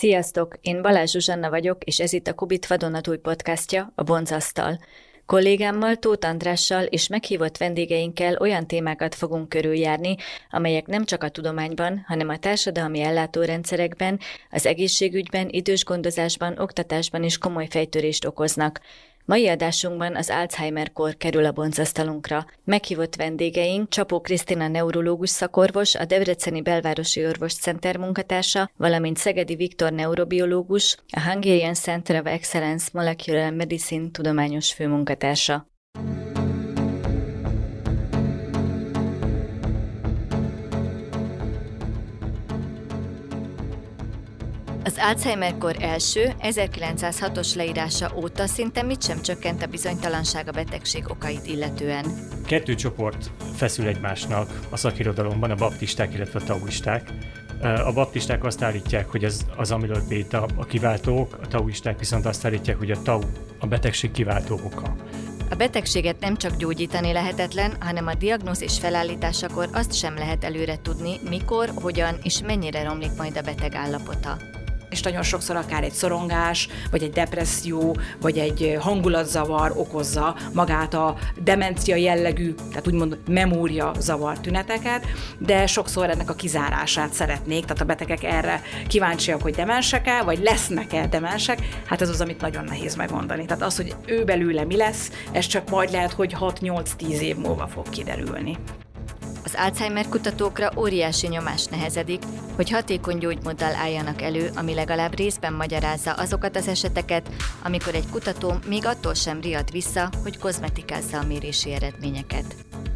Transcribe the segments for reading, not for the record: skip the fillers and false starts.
Sziasztok! Én Balázs Zsuzsanna vagyok, és ez itt a Kubit vadonatúj podcastja, a Boncasztal. Kollégámmal, Tóth Andrással és meghívott vendégeinkkel olyan témákat fogunk körüljárni, amelyek nem csak a tudományban, hanem a társadalmi ellátórendszerekben, az egészségügyben, idősgondozásban, oktatásban is komoly fejtörést okoznak. Mai adásunkban az Alzheimer-kór kerül a boncasztalunkra. Meghívott vendégeink Csapó Krisztina neurológus szakorvos, a Debreceni Belvárosi Orvos Center munkatársa, valamint Szegedi Viktor neurobiológus, a Hungarian Center of Excellence Molecular Medicine tudományos főmunkatársa. Az Alzheimer-kór első, 1906-os leírása óta szinte mit sem csökkent a bizonytalanság a betegség okait illetően. Kettő csoport feszül egymásnak a szakirodalomban, a baptisták, illetve a taoisták. A baptisták azt állítják, hogy az amyloid béta a kiváltók, a taoisták viszont azt állítják, hogy a tau a betegség kiváltó oka. A betegséget nem csak gyógyítani lehetetlen, hanem a diagnózis felállításakor azt sem lehet előre tudni, mikor, hogyan és mennyire romlik majd a beteg állapota. És nagyon sokszor akár egy szorongás, vagy egy depresszió, vagy egy hangulatzavar okozza magát a demencia jellegű, tehát úgymond memória zavar tüneteket, de sokszor ennek a kizárását szeretnék, tehát a betegek erre kíváncsiak, hogy demensek-e, vagy lesznek-e demensek, hát ez az, amit nagyon nehéz megmondani. Tehát az, hogy ő belőle mi lesz, ez csak majd lehet, hogy 6-8-10 év múlva fog kiderülni. Az Alzheimer kutatókra óriási nyomás nehezedik, hogy hatékony gyógymóddal álljanak elő, ami legalább részben magyarázza azokat az eseteket, amikor egy kutató még attól sem riad vissza, hogy kozmetikázza a mérési eredményeket.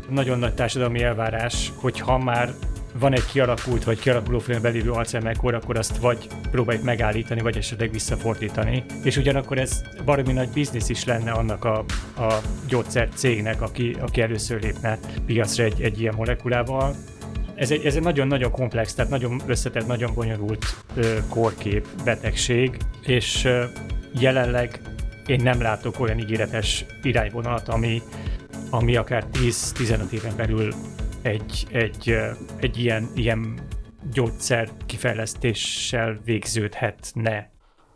Nagyon nagy társadalmi elvárás, hogy ha már van egy kialakult vagy kialakuló félben lévő Alzheimer-kór, akkor azt vagy próbáljuk megállítani, vagy esetleg visszafordítani. És ugyanakkor ez baromi nagy biznisz is lenne annak a gyógyszercégnek, aki először lépne piacra egy ilyen molekulával. Ez egy nagyon-nagyon komplex, tehát nagyon összetett, nagyon bonyolult kórkép, betegség, és jelenleg én nem látok olyan ígéretes irányvonalat, ami akár 10-15 éven belül egy ilyen gyógyszer kifejlesztéssel végződhetne.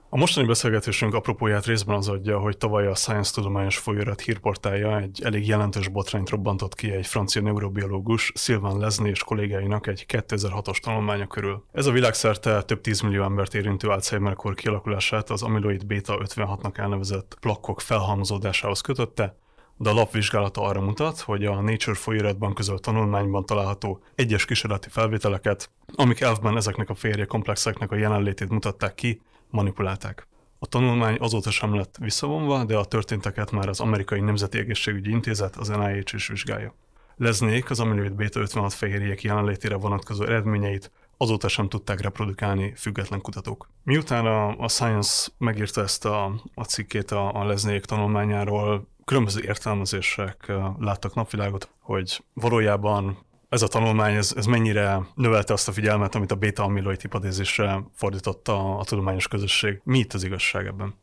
A mostani beszélgetésünk apropóját részben az adja, hogy tavaly a Science tudományos folyóirat hírportálja egy elég jelentős botrányt robbantott ki egy francia neurobiológus, Sylvain Lesné és kollégáinak egy 2006-os tanulmánya körül. Ez a világszerte több 10 millió embert érintő Alzheimer-kór kialakulását az amyloid beta 56-nak elnevezett plakkok felhalmozódásához kötötte, de a lap vizsgálata arra mutat, hogy a Nature folyóiratban közölt tanulmányban található egyes kísérleti felvételeket, amik elfben ezeknek a férje komplexeknek a jelenlétét mutatták ki, manipulálták. A tanulmány azóta sem lett visszavonva, de a történteket már az Amerikai Nemzeti Egészségügyi Intézet, az NIH is vizsgálja. Lesnék az amyloid beta 56 fehérjék jelenlétére vonatkozó eredményeit azóta sem tudták reprodukálni független kutatók. Miután a Science megírta ezt a cikkét a Lesnék tanulmányáról, különböző értelmezések láttak napvilágot, hogy valójában ez a tanulmány ez mennyire növelte azt a figyelmet, amit a beta-amyloid hipodézisre fordította a tudományos közösség. Mi itt az igazság ebben?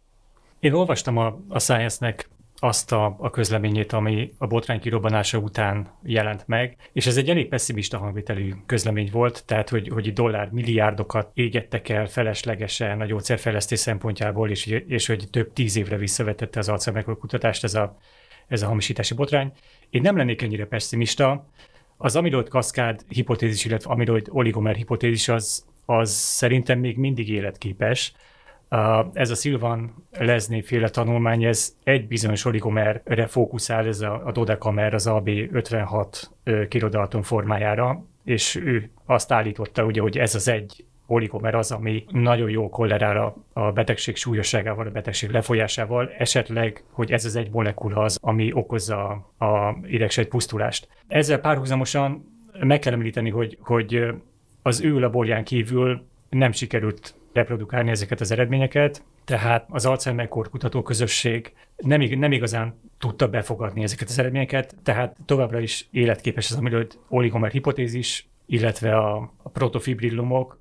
Én olvastam a Science-nek azt a közleményét, ami a botrány kirobbanása után jelent meg, és ez egy elég pessimista hangvételű közlemény volt, tehát hogy dollármilliárdokat égettek el feleslegesen a gyógyszerfejlesztés szempontjából, és hogy több 10 évre visszavetette az Alzheimer-kór kutatást ez a hamisítási botrány. Én nem lennék ennyire pessimista. Az amyloid kaszkád hipotézis, illetve amyloid oligomer hipotézis az szerintem még mindig életképes. Ez a Sylvain Lesné féle tanulmány, ez egy bizonyos oligomerre fókuszál, ez a dodekamer, az AB56 kirodalton formájára, és ő azt állította, ugye, hogy ez az egy oligomer az, ami nagyon jól kollerál a betegség súlyosságával, a betegség lefolyásával, esetleg, hogy ez az egy molekula az, ami okozza a idegsejt pusztulást. Ezzel párhuzamosan meg kell említeni, hogy az ő laborján kívül nem sikerült reprodukálni ezeket az eredményeket, tehát az Alzheimer-kór kutatóközösség nem igazán tudta befogadni ezeket az eredményeket, tehát továbbra is életképes az amyloid oligomer hipotézis, illetve a protofibrillumok,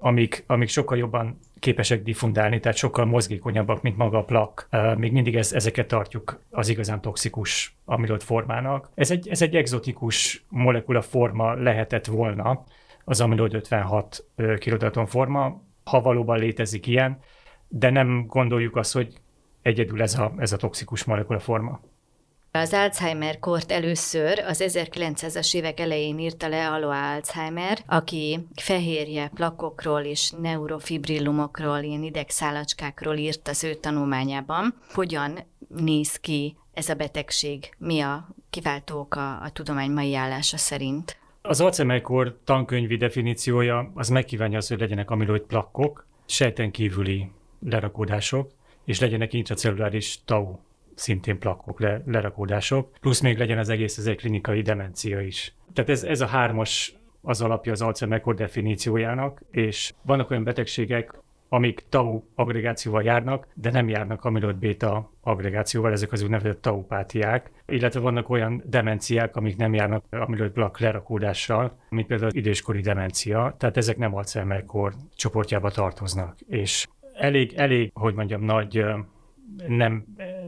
amik sokkal jobban képesek diffundálni, tehát sokkal mozgékonyabbak, mint maga a plakk. Még mindig ezeket tartjuk az igazán toxikus amyloid formának. Ez egy egzotikus molekula forma lehetett volna az amyloid 56 kirodalton forma, ha valóban létezik ilyen, de nem gondoljuk azt, hogy egyedül ez a toxikus molekulaforma. Az Alzheimer-kort először az 1900-as évek elején írta le Alois Alzheimer, aki fehérje plakokról és neurofibrillumokról, ilyen idegszálacskákról írt az ő tanulmányában. Hogyan néz ki ez a betegség? Mi a kiváltó oka a tudomány mai állása szerint? Az Alzheimer-kor tankönyvi definíciója az megkívánja az, hogy legyenek amiloid plakkok, sejten kívüli lerakódások, és legyenek intracelluláris tau szintén plakkok, lerakódások, plusz még legyen az egész ez egy klinikai demencia is. Tehát ez a hármas az alapja az Alzheimer-kor definíciójának, és vannak olyan betegségek, amik tau aggregációval járnak, de nem járnak amiloid béta aggregációval, ezek az úgynevezett taupátiák, illetve vannak olyan demenciák, amik nem járnak amiloid plakk lerakódással, mint például az időskori demencia, tehát ezek nem Alzheimer-kor csoportjába tartoznak. És elég, hogy mondjam, nagy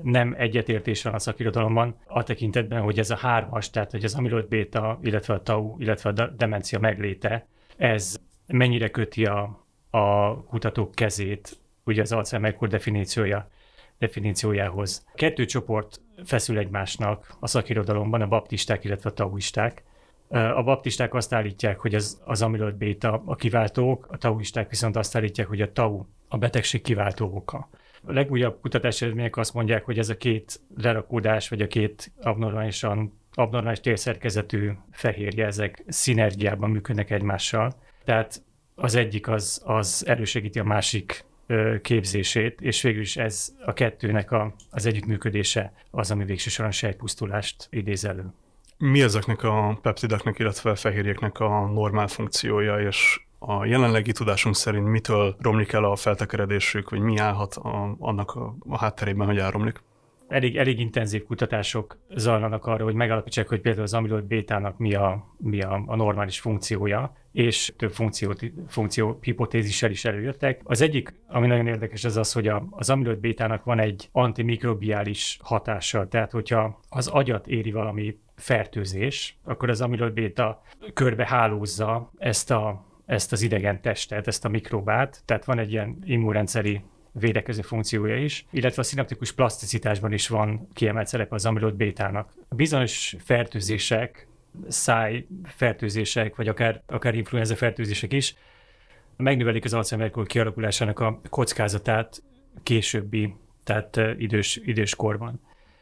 nem egyetértés van a szakirodalomban a tekintetben, hogy ez a hármas, tehát hogy az amiloid béta, illetve a tau, illetve a demencia megléte, ez mennyire köti a kutatók kezét, ugye az Alzheimer-kor definíciójához. Kettő csoport feszül egymásnak a szakirodalomban, a baptisták, illetve a tauisták. A baptisták azt állítják, hogy az amiloid béta a kiváltók, a tauisták viszont azt állítják, hogy a tau a betegség kiváltó oka. A legújabb kutatási eredmények azt mondják, hogy ez a két lerakódás, vagy a két abnormális térszerkezetű fehérje, ezek szinergiában működnek egymással. Tehát az egyik az elősegíti a másik képzését, és végül is ez a kettőnek az együttműködése az, ami végső soron sejtpusztulást idéz elő. Mi ezeknek a peptideknek, illetve a fehérjéknek a normál funkciója, és a jelenlegi tudásunk szerint mitől romlik el a feltekeredésük, vagy mi állhat annak a hátterében, hogy elromlik? Elég intenzív kutatások zajlanak arra, hogy megállapítsák, hogy például az amiloid bétának mi a normális funkciója, és több funkció hipotézissel is előjöttek. Az egyik, ami nagyon érdekes, az, hogy az amiloid bétának van egy antimikrobiális hatása, tehát hogyha az agyat éri valami fertőzés, akkor az amiloid béta körbehálózza ezt az idegen testet, ezt a mikrobát, tehát van egy ilyen immunrendszeri védekező funkciója is, illetve a szinaptikus plaszticitásban is van kiemelt szerepe az amiloid bétának. Bizonyos fertőzések, szájfertőzések, vagy akár influenza fertőzések is megnövelik az Alzheimer-kor kialakulásának a kockázatát későbbi, tehát időskorban.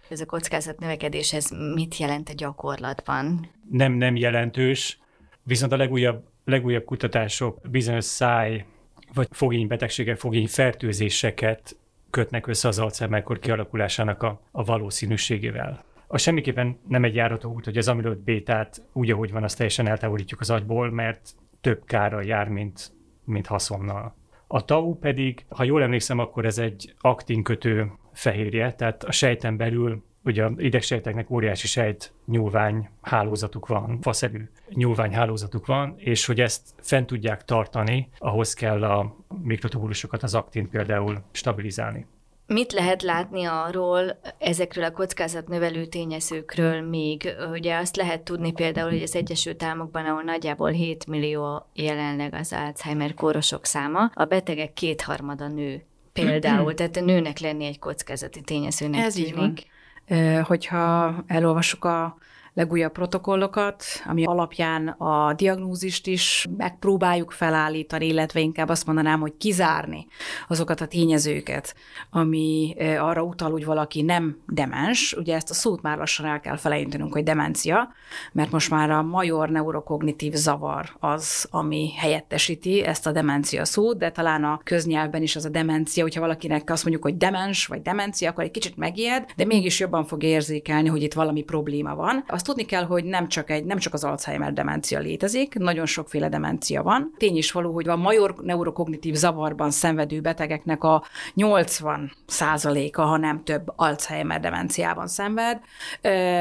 Ez a kockázat növekedés, ez mit jelent a gyakorlatban? Nem jelentős, viszont a legújabb kutatások bizonyos száj vagy fogénybetegségek, fogényfertőzéseket kötnek össze az Alzheimer-kor kialakulásának a valószínűségével. Az semmiképpen nem egy járható út, hogy az amiloid bétát úgy, ahogy van, azt teljesen eltávolítjuk az agyból, mert több kárra jár, mint haszonnal. A tau pedig, ha jól emlékszem, akkor ez egy aktinkötő fehérje, tehát a sejten belül ugye az idegsejteknek óriási sejtnyúlvány hálózatuk van, faszerű nyúlvány hálózatuk van, és hogy ezt fent tudják tartani, ahhoz kell a mikrotubulusokat, az aktint például stabilizálni. Mit lehet látni arról, ezekről a kockázatnövelő tényezőkről még? Ugye azt lehet tudni például, hogy az Egyesült Államokban, ahol nagyjából 7 millió jelenleg az Alzheimer-kórosok száma, a betegek 2/3 nő például, tehát a nőnek lenni egy kockázati tényezőnek tűnik. Hogyha elolvassuk a legújabb protokollokat, ami alapján a diagnózist is megpróbáljuk felállítani, illetve inkább azt mondanám, hogy kizárni azokat a tényezőket, ami arra utal, hogy valaki nem demens. Ugye ezt a szót már lassan el kell felejtenünk, hogy demencia, mert most már a major neurokognitív zavar az, ami helyettesíti ezt a demencia szót, de talán a köznyelvben is az a demencia, hogyha valakinek azt mondjuk, hogy demens vagy demencia, akkor egy kicsit megijed, de mégis jobban fog érzékelni, hogy itt valami probléma van. Azt tudni kell, hogy nem csak az Alzheimer-demencia létezik, nagyon sokféle demencia van. Tény is való, hogy a major neurokognitív zavarban szenvedő betegeknek a 80%-a, ha nem több, Alzheimer-demenciában szenved,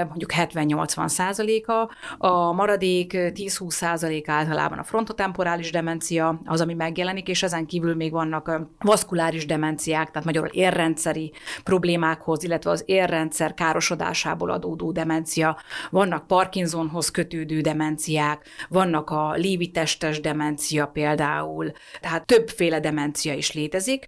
mondjuk 70-80%-a, a maradék 10-20% általában a frontotemporális demencia, az, ami megjelenik, és ezen kívül még vannak vaszkuláris demenciák, tehát magyarul érrendszeri problémákhoz, illetve az érrendszer károsodásából adódó demencia vannak Parkinsonhoz kötődő demenciák, vannak a légitestes demencia például, tehát többféle demencia is létezik,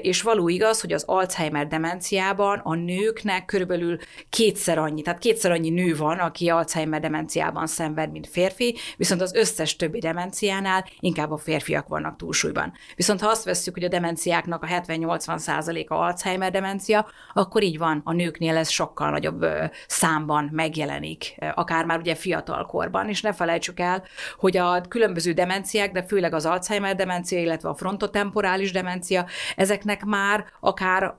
és való igaz, hogy az Alzheimer demenciában a nőknek körülbelül kétszer annyi nő van, aki Alzheimer demenciában szenved, mint férfi, viszont az összes többi demenciánál inkább a férfiak vannak túlsúlyban. Viszont ha azt vesszük, hogy a demenciáknak a 70-80%-a Alzheimer demencia, akkor így van, a nőknél ez sokkal nagyobb számban megjelenik, akár már ugye fiatal korban, és ne felejtsük el, hogy a különböző demenciák, de főleg az Alzheimer demencia, illetve a frontotemporális demencia, ezeknek már akár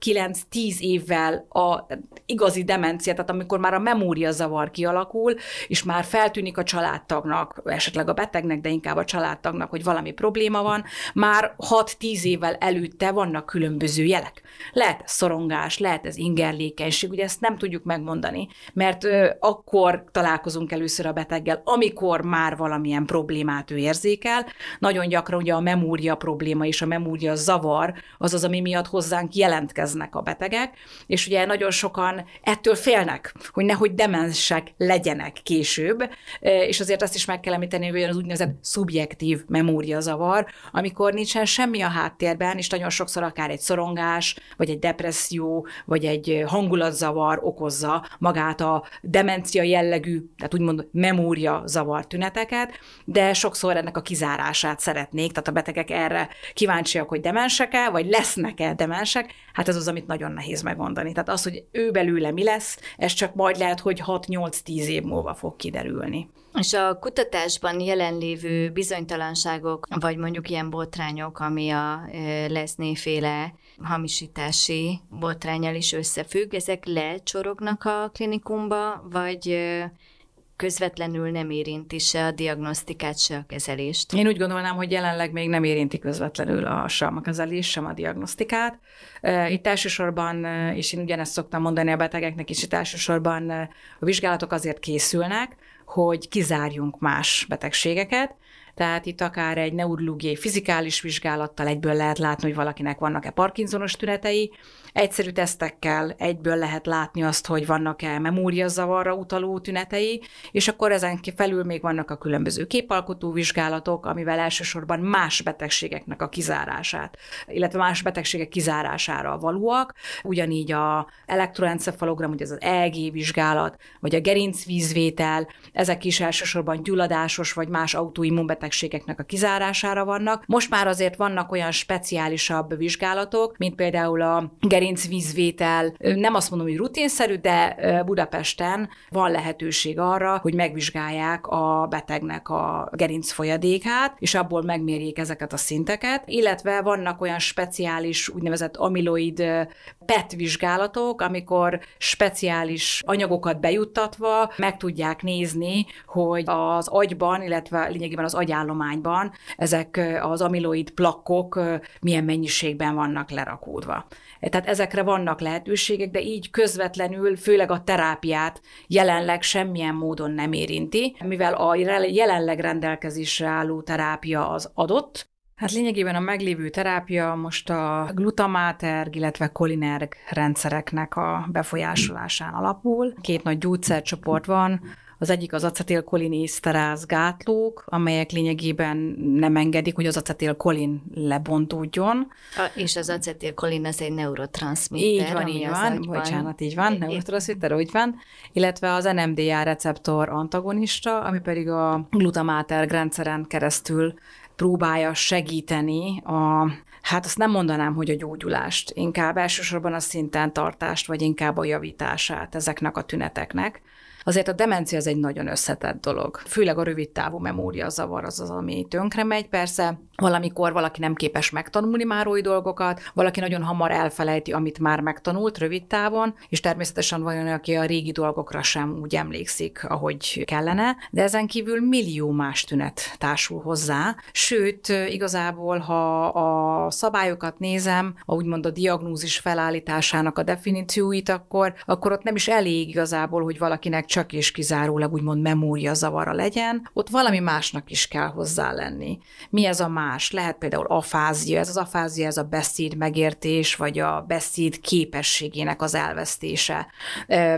6-9-10 évvel a igazi demencia, tehát amikor már a memóriazavar kialakul, és már feltűnik a családtagnak, esetleg a betegnek, de inkább a családtagnak, hogy valami probléma van, már 6-10 évvel előtte vannak különböző jelek. Lehet ez szorongás, lehet ez ingerlékenység, ugye ezt nem tudjuk megmondani, mert akkor találkozunk először a beteggel, amikor már valamilyen problémát ő érzékel. Nagyon gyakran ugye a memória probléma és a memória zavar az az, ami miatt hozzánk jelentkeznek a betegek, és ugye nagyon sokan ettől félnek, hogy nehogy demensek legyenek később, és azért azt is meg kell említeni, hogy az úgynevezett szubjektív memóriazavar, amikor nincsen semmi a háttérben, és nagyon sokszor akár egy szorongás, vagy egy depresszió, vagy egy hangulatzavar okozza magát a demencia jellegű, tehát úgymond memóriazavar tüneteket, de sokszor ennek a kizárását szeretnék, tehát a betegek erre kíváncsiak, hogy demensek-e, vagy lesznek-e demensek, hát ez az, amit nagyon nehéz megmondani. Tehát az, hogy ő belőle mi lesz, ez csak majd lehet, hogy 6-8-10 év múlva fog kiderülni. És a kutatásban jelenlévő bizonytalanságok, vagy mondjuk ilyen botrányok, ami a Lesné-féle hamisítási botránnyal is összefügg, ezek lecsorognak a klinikumba, vagy közvetlenül nem érinti se a diagnosztikát, se a kezelést? Én úgy gondolnám, hogy jelenleg még nem érinti közvetlenül sem a kezelés, sem a diagnosztikát. Itt elsősorban, és én ugyanezt szoktam mondani a betegeknek is, itt elsősorban a vizsgálatok azért készülnek, hogy kizárjunk más betegségeket, tehát itt akár egy neurológiai fizikális vizsgálattal egyből lehet látni, hogy valakinek vannak-e parkinsonos tünetei, egyszerű tesztekkel egyből lehet látni azt, hogy vannak-e memóriazavarra utaló tünetei, és akkor ezen felül még vannak a különböző képalkotó vizsgálatok, amivel elsősorban más betegségeknek a kizárását, illetve más betegségek kizárására valóak, ugyanígy a elektroencefalogram, ugye ez az EEG vizsgálat, vagy a gerincvízvétel, ezek is elsősorban gyulladásos vagy más autoimmunbetegségeknek a kizárására vannak. Most már azért vannak olyan speciálisabb vizsgálatok, mint például a gerincvízvétel. Nem azt mondom, hogy rutinszerű, de Budapesten van lehetőség arra, hogy megvizsgálják a betegnek a gerincfolyadékát, és abból megmérjék ezeket a szinteket, illetve vannak olyan speciális úgynevezett amiloid PET vizsgálatok, amikor speciális anyagokat bejuttatva meg tudják nézni, hogy az agyban, illetve lényegében az agyállományban ezek az amiloid plakkok milyen mennyiségben vannak lerakódva. Tehát ezekre vannak lehetőségek, de így közvetlenül, főleg a terápiát jelenleg semmilyen módon nem érinti, mivel a jelenleg rendelkezésre álló terápia az adott. Hát lényegében a meglévő terápia most a glutamaterg, illetve kolinerg rendszereknek a befolyásolásán alapul. Két nagy gyógyszercsoport van, az egyik az acetilkolinészteráz gátlók, amelyek lényegében nem engedik, hogy az acetilkolin lebontódjon. És az acetilkolin az egy neurotranszmitter. Így van. Illetve az NMDA receptor antagonista, ami pedig a glutamaterg rendszeren keresztül próbálja segíteni a, hát azt nem mondanám, hogy a gyógyulást, inkább elsősorban a szinten tartást, vagy inkább a javítását ezeknek a tüneteknek. Azért a demencia az egy nagyon összetett dolog. Főleg a rövidtávú memóriazavar az az, ami tönkre megy. Persze valamikor valaki nem képes megtanulni már új dolgokat, valaki nagyon hamar elfelejti, amit már megtanult rövid távon, és természetesen van, aki a régi dolgokra sem úgy emlékszik, ahogy kellene, de ezen kívül millió más tünet társul hozzá. Sőt, igazából, ha a szabályokat nézem, úgymond a diagnózis felállításának a definícióit, akkor ott nem is elég igazából, hogy valakinek csak és kizárólag úgymond memória zavara legyen, ott valami másnak is kell hozzá lenni. Mi ez a más? Lehet például afázia. Ez az afázia, ez a beszéd megértés, vagy a beszéd képességének az elvesztése,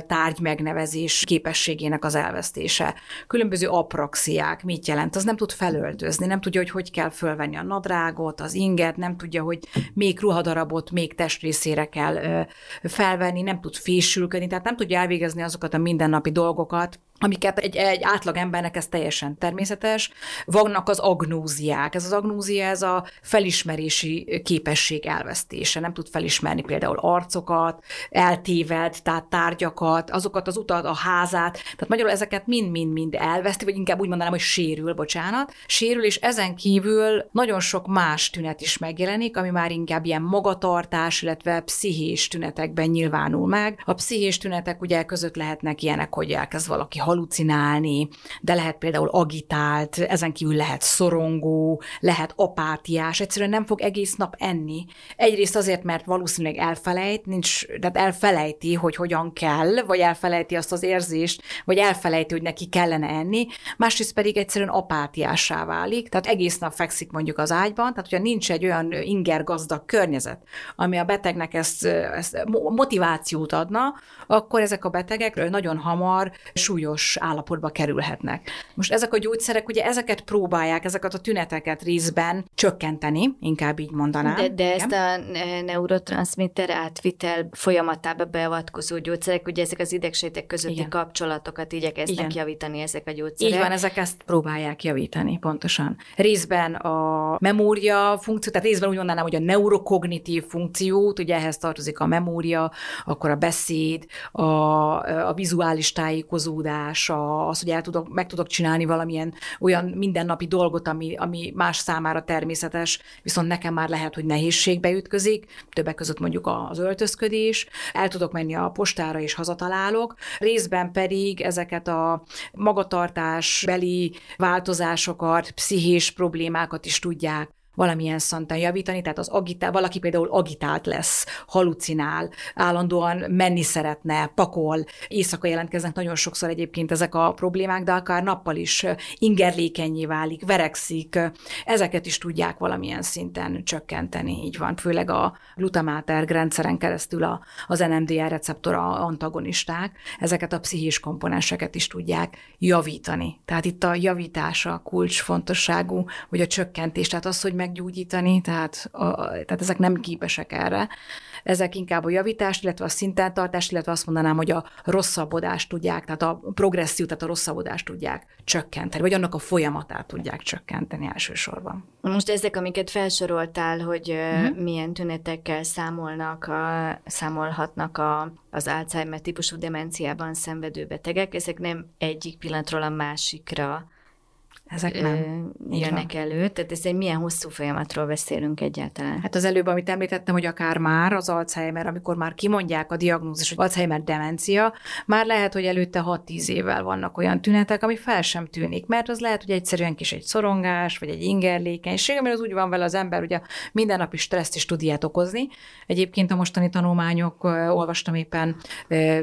tárgy megnevezés képességének az elvesztése. Különböző apraxiák, mit jelent? Az nem tud felöltözni, nem tudja, hogy hogy kell fölvenni a nadrágot, az inget, nem tudja, hogy még ruhadarabot, még testrészére kell felvenni, nem tud fésülködni, tehát nem tudja elvégezni azokat a mindennapi dolgokat, amiket egy átlag embernek ez teljesen természetes. Vannak az agnóziák. Ez az agnózia, ez a felismerési képesség elvesztése. Nem tud felismerni például arcokat, eltéved, tehát tárgyakat, azokat az utat, a házát. Tehát magyarul ezeket mind-mind elveszti, vagy inkább úgy mondanám, hogy sérül, bocsánat. Sérül, és ezen kívül nagyon sok más tünet is megjelenik, ami már inkább ilyen magatartás, illetve pszichés tünetekben nyilvánul meg. A pszichés tünetek ugye között lehetnek ilyenek, hogy elkezd valaki halucinálni, de lehet például agitált, ezen kívül lehet szorongó, lehet apátiás, egyszerűen nem fog egész nap enni. Egyrészt azért, mert valószínűleg elfelejti, hogy hogyan kell, vagy elfelejti azt az érzést, vagy elfelejti, hogy neki kellene enni, másrészt pedig egyszerűen apátiássá válik, tehát egész nap fekszik mondjuk az ágyban, tehát hogyha nincs egy olyan ingergazdag környezet, ami a betegnek ezt motivációt adna, akkor ezek a betegek nagyon hamar súlyos állapotba kerülhetnek. Most ezek a gyógyszerek, ugye ezeket próbálják, ezeket a tüneteket részben csökkenteni, inkább így mondanám. De ezt a neurotranszmitter átvitel folyamatába beavatkozó gyógyszerek, ugye ezek az idegsejtek közötti igen. kapcsolatokat igyekeznek igen. javítani ezek a gyógyszerek. Így van, ezek ezt próbálják javítani, pontosan. Részben a memória funkció, tehát részben úgy mondanám, hogy a neurokognitív funkciót, ugye ehhez tartozik a memória, akkor a beszéd, a vizuális tájékozódás, az, hogy meg tudok csinálni valamilyen olyan mindennapi dolgot, ami más számára természetes, viszont nekem már lehet, hogy nehézségbe ütközik, többek között mondjuk az öltözködés, el tudok menni a postára és hazatalálok, részben pedig ezeket a magatartásbeli változásokat, pszichés problémákat is tudják valamilyen szinten javítani, tehát valaki például agitált lesz, halucinál, állandóan menni szeretne, pakol, éjszaka jelentkeznek nagyon sokszor egyébként ezek a problémák, de akár nappal is ingerlékennyé válik, verekszik, ezeket is tudják valamilyen szinten csökkenteni, így van, főleg a glutamaterg rendszeren keresztül az NMDA receptora antagonisták, ezeket a pszichés komponenseket is tudják javítani. Tehát itt a javítása a kulcsfontosságú, vagy a csökkentés, tehát az, hogy meggyógyítani, tehát ezek nem képesek erre. Ezek inkább a javítást, illetve a szinten tartást, illetve azt mondanám, hogy a rosszabbodást tudják, tehát a progressziót, tehát a rosszabbodást tudják csökkenteni, vagy annak a folyamatát tudják csökkenteni elsősorban. Most ezek, amiket felsoroltál, hogy milyen tünetekkel számolhatnak az Alzheimer típusú demenciában szenvedő betegek, ezek nem egyik pillanatról a másikra ezek nem jönnek elő, tehát ez egy milyen hosszú folyamatról beszélünk egyáltalán? Hát az előbb, amit említettem, hogy akár már az Alzheimer, amikor már kimondják a diagnózis, hogy Alzheimer demencia, már lehet, hogy előtte 6-10 évvel vannak olyan tünetek, ami fel sem tűnik, mert az lehet, hogy egyszerűen kis egy szorongás, vagy egy ingerlékenység, amire az úgy van vele az ember, ugye mindennapi stresszt is tud ilyet okozni. Egyébként a mostani tanulmányok, olvastam éppen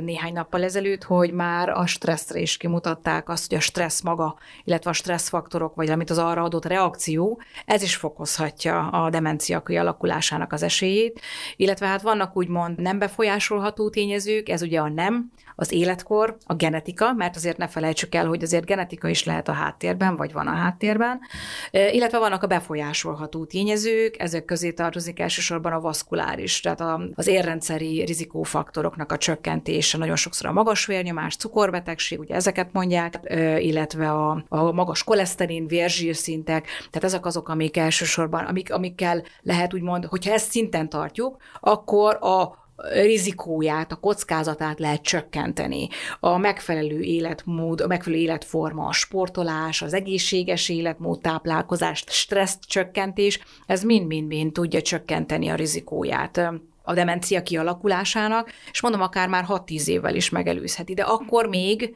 néhány nappal ezelőtt, hogy már a stresszre is kimutatták azt, hogy a stressz maga, illetve a stressz faktorok, vagy amit az arra adott reakció, ez is fokozhatja a demencia kialakulásának az esélyét, illetve hát vannak úgymond nem befolyásolható tényezők, ez ugye a nem, az életkor, a genetika, mert azért ne felejtsük el, hogy azért genetika is lehet a háttérben, vagy van a háttérben, illetve vannak a befolyásolható tényezők, ezek közé tartozik elsősorban a vaszkuláris, tehát az érrendszeri rizikófaktoroknak a csökkentése, nagyon sokszor a magas vérnyomás, cukorbetegség, ugye ezeket mondják, illetve a magas koleszterin, vérzsírszintek, tehát ezek azok, amik elsősorban, amikkel lehet úgymond, hogyha ezt szinten tartjuk, akkor a rizikóját, a kockázatát lehet csökkenteni. A megfelelő életmód, a megfelelő életforma, a sportolás, az egészséges életmód, táplálkozás, stressz csökkentés, ez mind-mind-mind tudja csökkenteni a rizikóját a demencia kialakulásának, és mondom, akár már 6-10 évvel is megelőzheti, de akkor még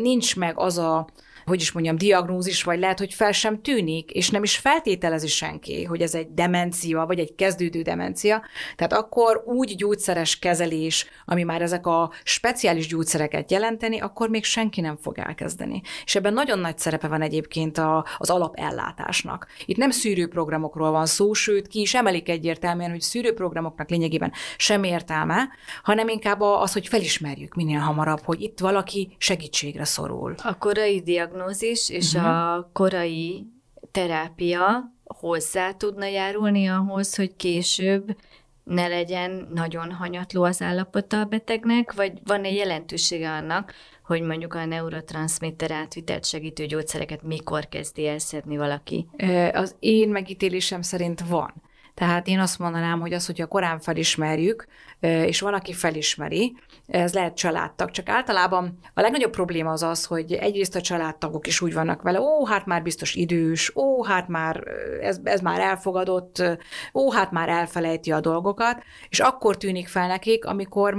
nincs meg az a hogy is mondjam, diagnózis, vagy lehet, hogy fel sem tűnik, és nem is feltételezi senki, hogy ez egy demencia, vagy egy kezdődő demencia. Tehát akkor úgy gyógyszeres kezelés, ami már ezek a speciális gyógyszereket jelenteni, akkor még senki nem fog elkezdeni. És ebben nagyon nagy szerepe van egyébként az alapellátásnak. Itt nem szűrőprogramokról van szó, sőt, ki is emelik egyértelműen, hogy szűrőprogramoknak lényegében sem értelme, hanem inkább az, hogy felismerjük minél hamarabb, hogy itt valaki segítségre szorul. A korai diagnózis és a korai terápia hozzá tudna járulni ahhoz, hogy később ne legyen nagyon hanyatló az állapota a betegnek, vagy van-e jelentősége annak, hogy mondjuk a neurotranszmitter átvitelt segítő gyógyszereket mikor kezdi el szedni valaki? Az én megítélésem szerint van. Tehát én azt mondanám, hogy az, hogyha korán felismerjük, és van, aki felismeri, ez lehet családtag. Csak általában a legnagyobb probléma az az, hogy egyrészt a családtagok is úgy vannak vele, hát már biztos idős, hát már ez már elfogadott, hát már elfelejti a dolgokat, és akkor tűnik fel nekik, amikor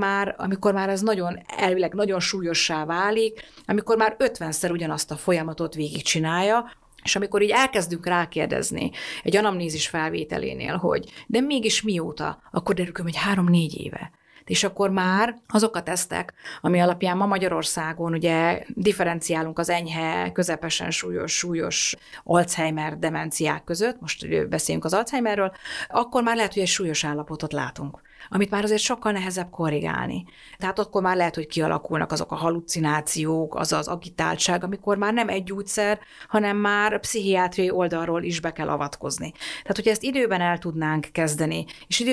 már ez nagyon elvileg nagyon súlyossá válik, amikor már 50-szer ugyanazt a folyamatot végigcsinálja, és amikor így elkezdünk rákérdezni egy anamnézis felvételénél, hogy de mégis mióta, akkor derül ki, hogy 3-4 éve. És akkor már azok a tesztek, ami alapján ma Magyarországon ugye differenciálunk az enyhe, közepesen súlyos Alzheimer demenciák között, most beszélünk az Alzheimerről, akkor már lehet, hogy egy súlyos állapotot látunk, amit már azért sokkal nehezebb korrigálni. Tehát akkor már lehet, hogy kialakulnak azok a hallucinációk, az az agitáltság, amikor már nem egy gyógyszer, hanem már pszichiátriai oldalról is be kell avatkozni. Tehát, hogyha ezt időben el tudnánk kezdeni, és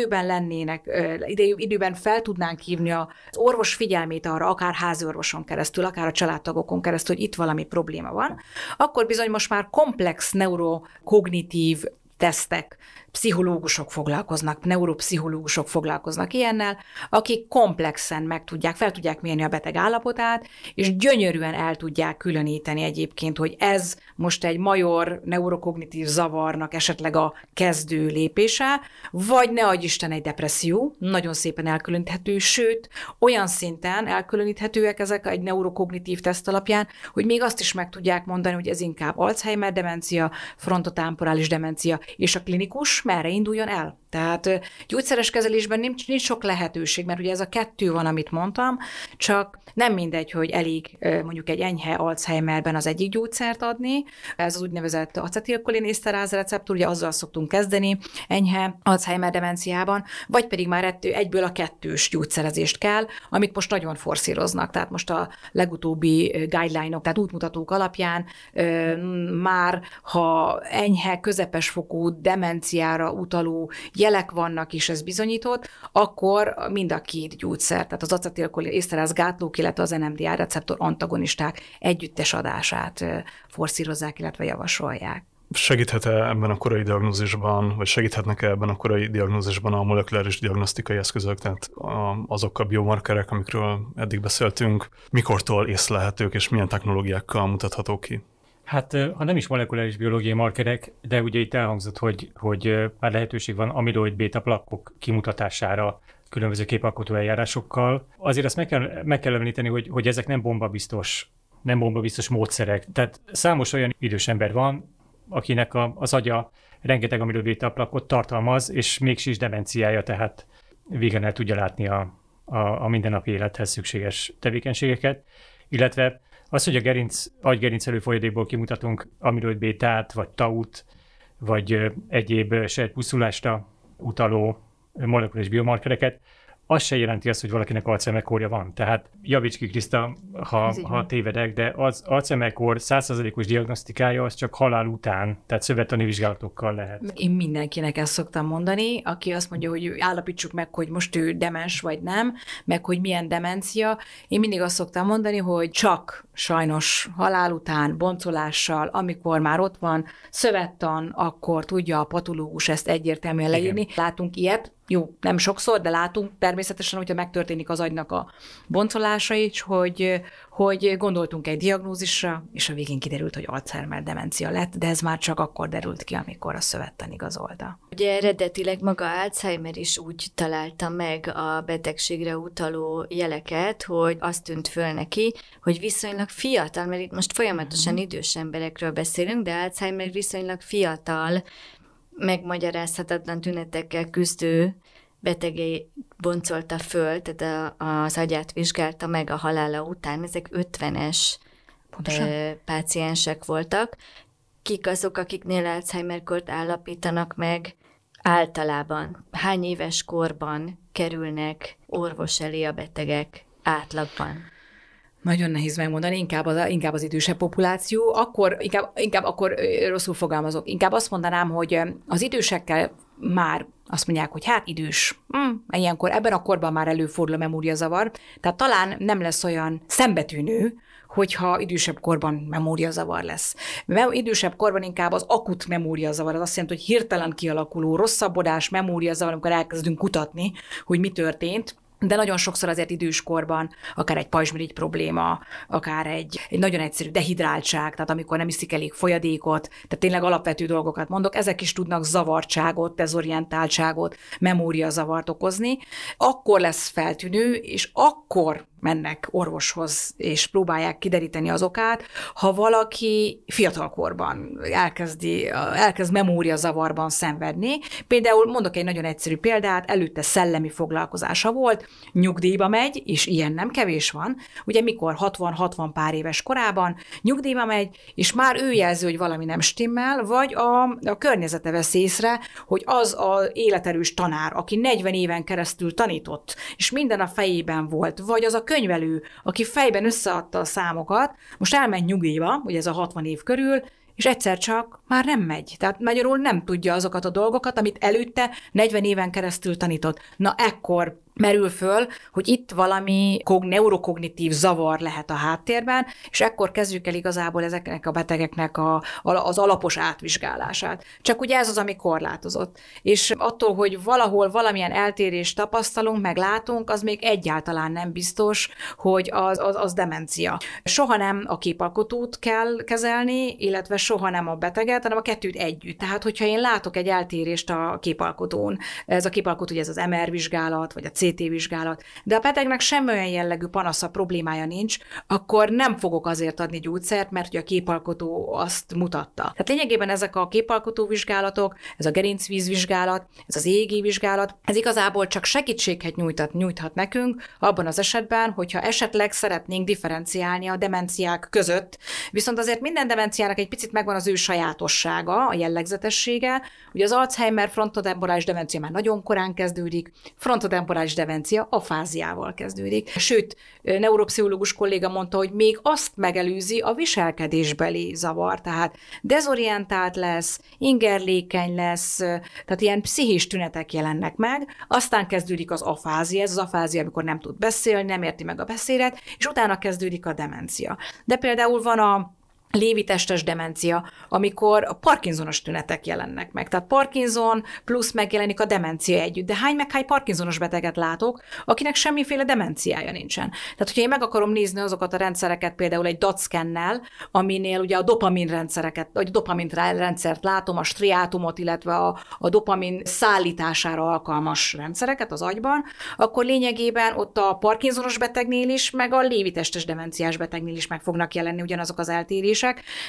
időben fel tudnánk hívni az orvos figyelmét arra, akár háziorvoson keresztül, akár a családtagokon keresztül, hogy itt valami probléma van, akkor bizony most már komplex neurokognitív tesztek, pszichológusok foglalkoznak, neuropszichológusok foglalkoznak ilyennel, akik komplexen fel tudják mérni a beteg állapotát, és gyönyörűen el tudják különíteni egyébként, hogy ez most egy major neurokognitív zavarnak esetleg a kezdő lépése, vagy ne adj Isten egy depresszió, nagyon szépen elkülöníthető, sőt, olyan szinten elkülöníthetőek ezek egy neurokognitív teszt alapján, hogy még azt is meg tudják mondani, hogy ez inkább Alzheimer demencia, frontotemporális demencia, és a klinikus merre induljon el. Tehát gyógyszeres kezelésben nincs sok lehetőség, mert ugye ez a kettő van, amit mondtam, csak nem mindegy, hogy elég mondjuk egy enyhe Alzheimerben az egyik gyógyszert adni, ez az úgynevezett acetilkolinészteráz receptor, ugye azzal szoktunk kezdeni enyhe Alzheimer demenciában, vagy pedig már egyből a kettős gyógyszerezést kell, amit most nagyon forszíroznak, tehát most a legutóbbi guideline-ok, tehát útmutatók alapján már ha enyhe, közepes fokú demenciára utaló jelek vannak, és ez bizonyított, akkor mind a két gyógyszer, tehát az acetilkolinészteráz gátlók, illetve az NMDA receptor antagonisták együttes adását forszírozzák, illetve javasolják. Segíthet-e ebben a korai diagnózisban, vagy segíthetnek-e ebben a korai diagnózisban a molekuláris diagnosztikai eszközök, tehát azok a biomarkerek, amikről eddig beszéltünk, mikortól észlelhetők, és milyen technológiákkal mutathatók ki? Hát, ha nem is molekuláris biológiai markerek, de ugye itt elhangzott, hogy már lehetőség van amiloid béta plakkok kimutatására különböző képalkotó eljárásokkal. Azért azt meg kell említeni, hogy ezek nem bombabiztos módszerek. Tehát számos olyan idős ember van, akinek az agya rengeteg amiloid béta plakkot tartalmaz, és mégis demenciája, tehát végén el tudja látni a mindennapi élethez szükséges tevékenységeket, illetve az, hogy agygerincelő folyadékból kimutatunk amiloid bétát, vagy taut, vagy egyéb sejtpusztulásra utaló molekuláris biomarkereket, az se jelenti azt, hogy valakinek Alzheimer-kórja van. Tehát javíts ki, Kriszta, ha tévedek, de az Alzheimer-kór 100%-os diagnosztikája az csak halál után, tehát szövettani vizsgálatokkal lehet. Én mindenkinek ezt szoktam mondani, aki azt mondja, hogy állapítsuk meg, hogy most ő demens vagy nem, meg hogy milyen demencia. Én mindig azt szoktam mondani, hogy csak sajnos halál után, boncolással, amikor már ott van szövettan, akkor tudja a patológus ezt egyértelműen leírni. Látunk ilyet, jó, nem sokszor, de látunk természetesen, hogyha megtörténik az agynak a boncolása is, hogy gondoltunk egy diagnózisra, és a végén kiderült, hogy Alzheimer demencia lett, de ez már csak akkor derült ki, amikor a szövetten igazolta. Ugye eredetileg maga Alzheimer is úgy találta meg a betegségre utaló jeleket, hogy azt tűnt föl neki, hogy viszonylag fiatal, mert itt most folyamatosan idős emberekről beszélünk, de Alzheimer viszonylag fiatal, megmagyarázhatatlan tünetekkel küzdő betegei boncolta föl, tehát az agyát vizsgálta meg a halála után. Ezek 50-es páciensek voltak. Kik azok, akiknél Alzheimer-kort állapítanak meg általában? Hány éves korban kerülnek orvos elé a betegek átlagban? Nagyon nehéz megmondani, inkább az idősebb populáció, akkor inkább akkor rosszul fogalmazok. Inkább azt mondanám, hogy az idősekkel már azt mondják, hogy hát idős. Ilyenkor, ebben a korban már előfordul a memóriazavar, tehát talán nem lesz olyan szembetűnő, hogyha idősebb korban memóriazavar lesz. Idősebb korban inkább az akut memóriazavar, az azt jelenti, hogy hirtelen kialakuló rosszabbodás, memóriazavar, amikor elkezdünk kutatni, hogy mi történt, de nagyon sokszor azért időskorban akár egy pajzsmirigy probléma, akár egy nagyon egyszerű dehidráltság, tehát amikor nem iszik elég folyadékot, tehát tényleg alapvető dolgokat mondok, ezek is tudnak zavartságot, dezorientáltságot, memóriazavart okozni. Akkor lesz feltűnő, és akkor mennek orvoshoz, és próbálják kideríteni az okát, ha valaki fiatalkorban elkezd memóriazavarban szenvedni. Például mondok egy nagyon egyszerű példát, előtte szellemi foglalkozása volt, nyugdíjba megy, és ilyen nem kevés van, ugye mikor 60-60 pár éves korában nyugdíjba megy, és már ő jelzi, hogy valami nem stimmel, vagy a környezete vesz észre, hogy az az életerős tanár, aki 40 éven keresztül tanított, és minden a fejében volt, vagy az a könyvelő, aki fejben összeadta a számokat, most elment nyugdíjba, ugye ez a 60 év körül, és egyszer csak már nem megy. Tehát magyarul nem tudja azokat a dolgokat, amit előtte 40 éven keresztül tanított. Na ekkor merül föl, hogy itt valami neurokognitív zavar lehet a háttérben, és ekkor kezdjük el igazából ezeknek a betegeknek az alapos átvizsgálását. Csak ugye ez az, ami korlátozott. És attól, hogy valahol valamilyen eltérést tapasztalunk, meglátunk, az még egyáltalán nem biztos, hogy az demencia. Soha nem a képalkotót kell kezelni, illetve soha nem a beteget, hanem a kettőt együtt. Tehát, hogyha én látok egy eltérést a képalkotón, ez a képalkotó, ugye ez az MR vizsgálat, vagy a CT-vizsgálat, de a betegnek semmilyen jellegű panasza, problémája nincs, akkor nem fogok azért adni gyógyszert, mert hogy a képalkotó azt mutatta. Tehát lényegében ezek a képalkotó vizsgálatok, ez a gerincvízvizsgálat, ez az EEG vizsgálat, ez igazából csak segítséget nyújthat nekünk abban az esetben, hogyha esetleg szeretnénk differenciálni a demenciák között. Viszont azért minden demenciának egy picit megvan az ő sajátossága, a jellegzetessége. Ugye az Alzheimer frontotemporális demencia már nagyon korán kezdődik, frontotemporális demencia afáziával kezdődik. Sőt, neuropszichológus kolléga mondta, hogy még azt megelőzi a viselkedésbeli zavar, tehát dezorientált lesz, ingerlékeny lesz, tehát ilyen pszichés tünetek jelennek meg, aztán kezdődik az afázia, ez az afázia, amikor nem tud beszélni, nem érti meg a beszédet, és utána kezdődik a demencia. De például van a lévitestes demencia, amikor a parkinsonos tünetek jelennek meg. Tehát Parkinson plusz megjelenik a demencia együtt. De hány parkinsonos beteget látok, akinek semmiféle demenciája nincsen. Tehát, hogyha én meg akarom nézni azokat a rendszereket, például egy DAT-szkennel, aminél ugye a dopamin rendszert látom, a striátumot, illetve a dopamin szállítására alkalmas rendszereket az agyban, akkor lényegében ott a parkinsonos betegnél is, meg a lévitestes demenciás betegnél is meg fognak jelenni ugyanazok az eltérések,